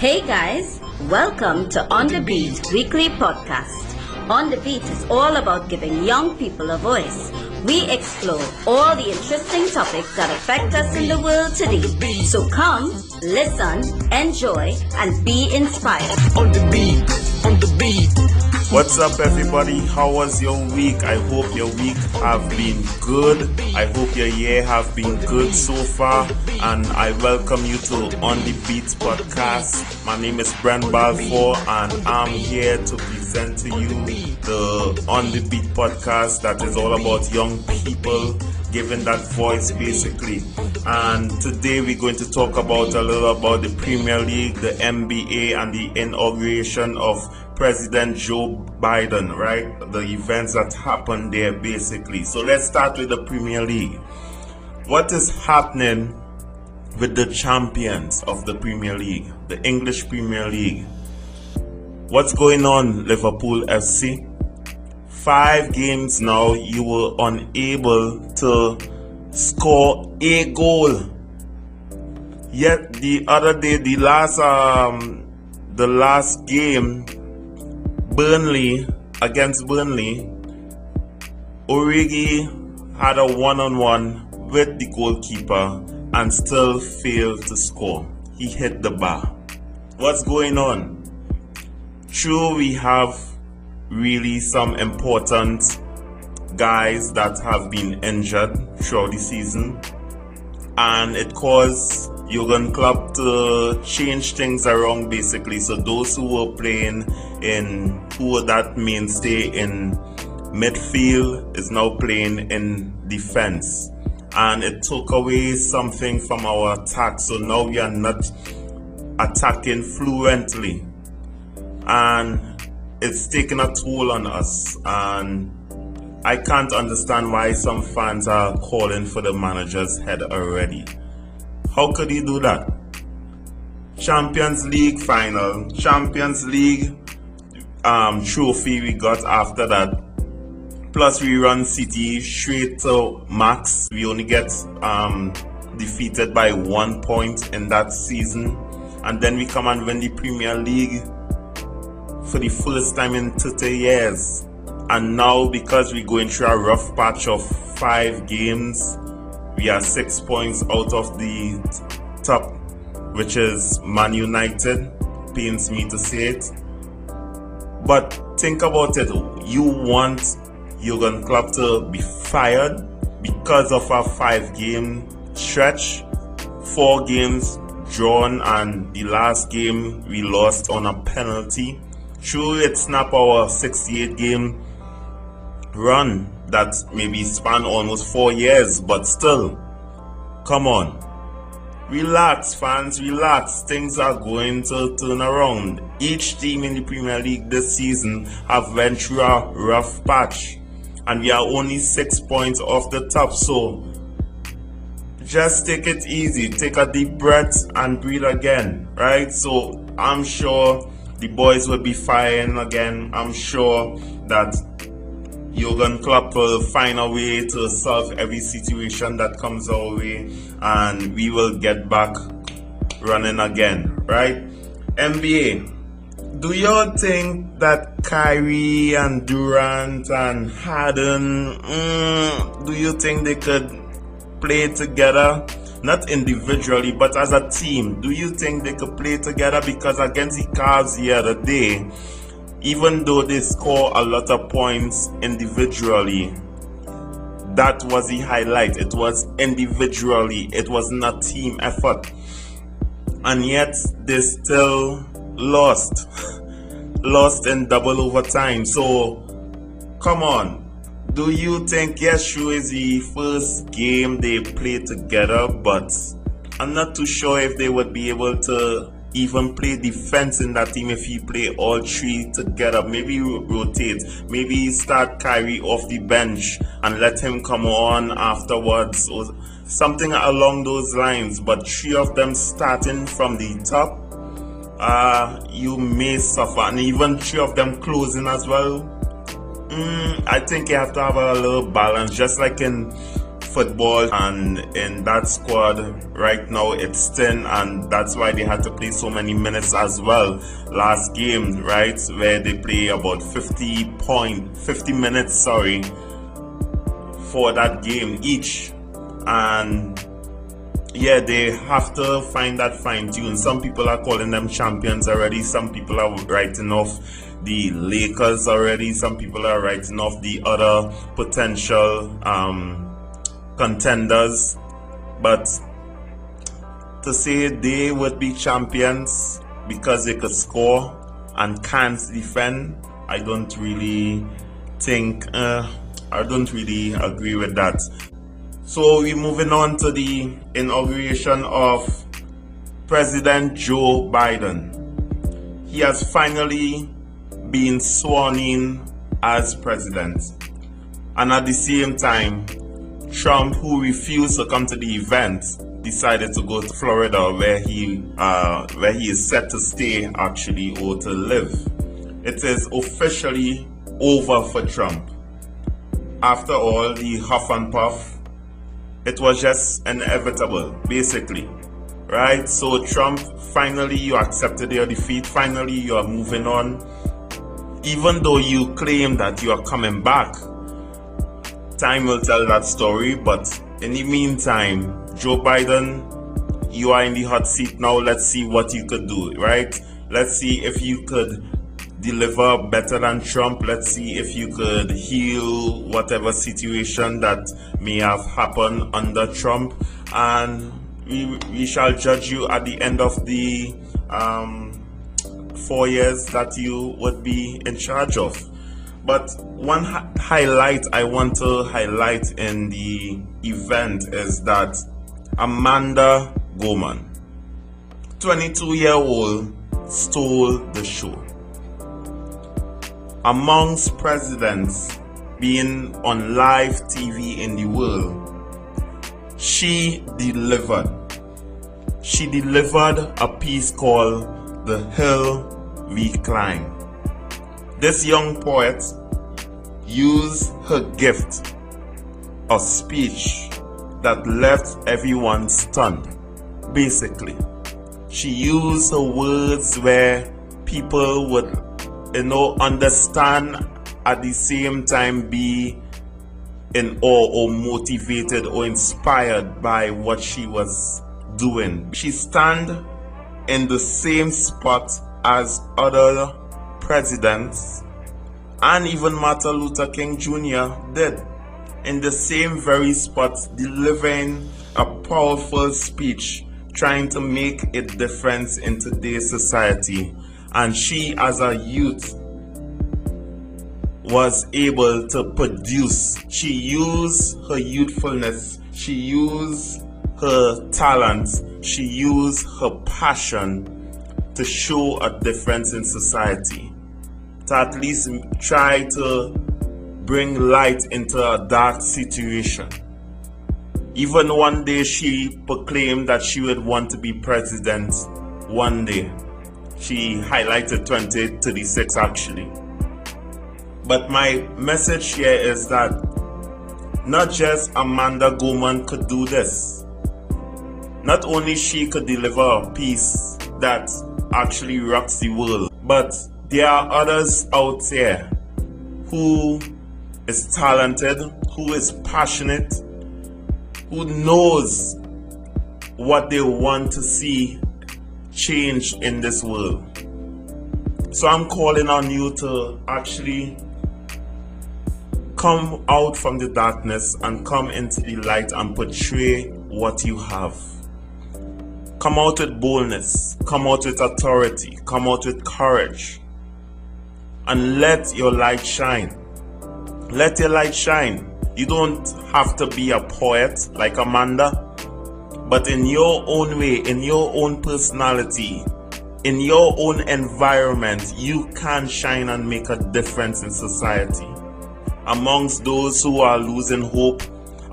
Hey guys, welcome to On The Beat Weekly Podcast. On The Beat is all about giving young people a voice. We explore all the interesting topics that affect us in the world today. So come, listen, enjoy, and be inspired. On The Beat, On The Beat. What's up everybody? How was your week? I hope your week have been good. I hope your year have been good so far. And I welcome you to On The Beat podcast. My name is Brent Balfour and I'm here to present to you the On The Beat podcast that is all about young people giving that voice basically. And today we're going to talk about a little about the Premier League, the NBA, and the inauguration of President Joe Biden, right? The events that happened there basically. So let's start with the Premier League. What is happening with the champions of the Premier League, the English Premier League? What's going on, Liverpool FC? 5 games now, you were unable to score a goal. Yet the other day, the last game, against Burnley, Origi had a one-on-one with the goalkeeper and still failed to score. He hit the bar. What's going on? True, we have really some important guys that have been injured throughout the season, and it caused Jurgen Klopp to change things around basically. So those who were playing who were that mainstay in midfield is now playing in defense, and it took away something from our attack. So now we are not attacking fluently, and it's taking a toll on us. And I can't understand why some fans are calling for the manager's head already. How could he do that? Champions League final, Champions League trophy we got after that. Plus we run City straight to max. We only get defeated by 1 point in that season. And then we come and win the Premier League for the first time in 30 years. And now because we're going through a rough patch of 5 games, we are 6 points out of the top, which is Man United. Pains me to say it. But think about it. You want Jurgen Klopp to be fired because of a 5-game stretch. 4 games drawn, and the last game we lost on a penalty. True, it snapped our 68-game run that maybe span almost 4 years, but still, come on, relax fans, relax. Things are going to turn around. Each team in the Premier League this season have went through a rough patch, and we are only 6 points off the top. So just take it easy, take a deep breath and breathe again, right? So I'm sure the boys will be firing again. I'm sure that Jurgen Klopp will find a way to solve every situation that comes our way, and we will get back running again, right? NBA, do you think that Kyrie and Durant and Harden, do you think they could play together? Not individually, but as a team. Do you think they could play together? Because against the Cavs the other day, even though they score a lot of points individually, that was the highlight. It was individually. It was not team effort. And yet, they still lost. Lost in double overtime. So, come on. Do you think, yes, sure is the first game they played together, but I'm not too sure if they would be able to even play defense in that team if you play all three together. Maybe rotate, maybe start Kyrie off the bench and let him come on afterwards or something along those lines. But three of them starting from the top, you may suffer. And even three of them closing as well, I think you have to have a little balance, just like in football, and in that squad right now it's thin, and that's why they had to play so many minutes as well last game, right, where they play about 50 minutes for that game each. And yeah, they have to find that fine tune. Some people are calling them champions already, some people are writing off the Lakers already, some people are writing off the other potential contenders. But to say they would be champions because they could score and can't defend, I don't really agree with that. So we're moving on to the inauguration of President Joe Biden. He has finally been sworn in as president. And at the same time, Trump, who refused to come to the event, decided to go to Florida, where he is set to stay, actually, or to live. It is officially over for Trump. After all the huff and puff, it was just inevitable, basically, right? So Trump, finally you accepted your defeat, finally you are moving on. Even though you claim that you are coming back, time will tell that story. But in the meantime, Joe Biden, you are in the hot seat now. Let's see what you could do, right? Let's see if you could deliver better than Trump. Let's see if you could heal whatever situation that may have happened under Trump, and we shall judge you at the end of the 4 years that you would be in charge of. But one highlight I want to highlight in the event is that Amanda Gorman, 22-year-old, stole the show. Amongst presidents being on live TV in the world, she delivered a piece called The Hill We Climb. This young poet used her gift, a speech that left everyone stunned. Basically, she used her words where people would understand, at the same time be in awe or motivated or inspired by what she was doing. She stand in the same spot as other presidents and even Martin Luther King Jr. did, in the same very spot, delivering a powerful speech, trying to make a difference in today's society. And she, as a youth, was able to produce. She used her youthfulness, she used her talents, she used her passion to show a difference in society, to at least try to bring light into a dark situation. Even one day she proclaimed that she would want to be president one day. She highlighted 2036 actually. But my message here is that not just Amanda Gorman could do this. Not only she could deliver a piece that actually rocks the world, but there are others out there who is talented, who is passionate, who knows what they want to see change in this world. So I'm calling on you to actually come out from the darkness and come into the light and portray what you have. Come out with boldness, come out with authority, come out with courage, and let your light shine. Let your light shine. You don't have to be a poet like Amanda, but in your own way, in your own personality, in your own environment, you can shine and make a difference in society. Amongst those who are losing hope,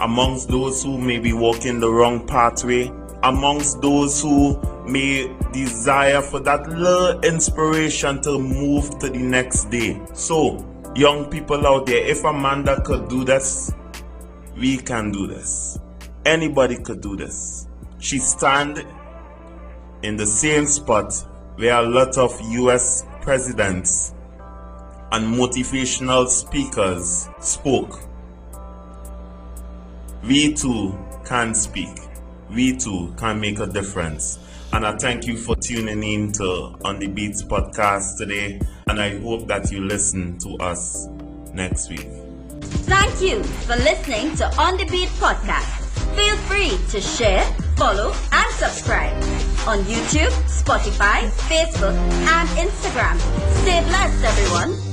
amongst those who may be walking the wrong pathway, amongst those who may desire for that little inspiration to move to the next day. So, young people out there, if Amanda could do this, we can do this. Anybody could do this. She stand in the same spot where a lot of US presidents and motivational speakers spoke. We too can speak. We too can make a difference. And I thank you for tuning in to On The Beats podcast today. And I hope that you listen to us next week. Thank you for listening to On The Beat podcast. Feel free to share, follow, and subscribe on YouTube, Spotify, Facebook, and Instagram. Stay blessed, everyone.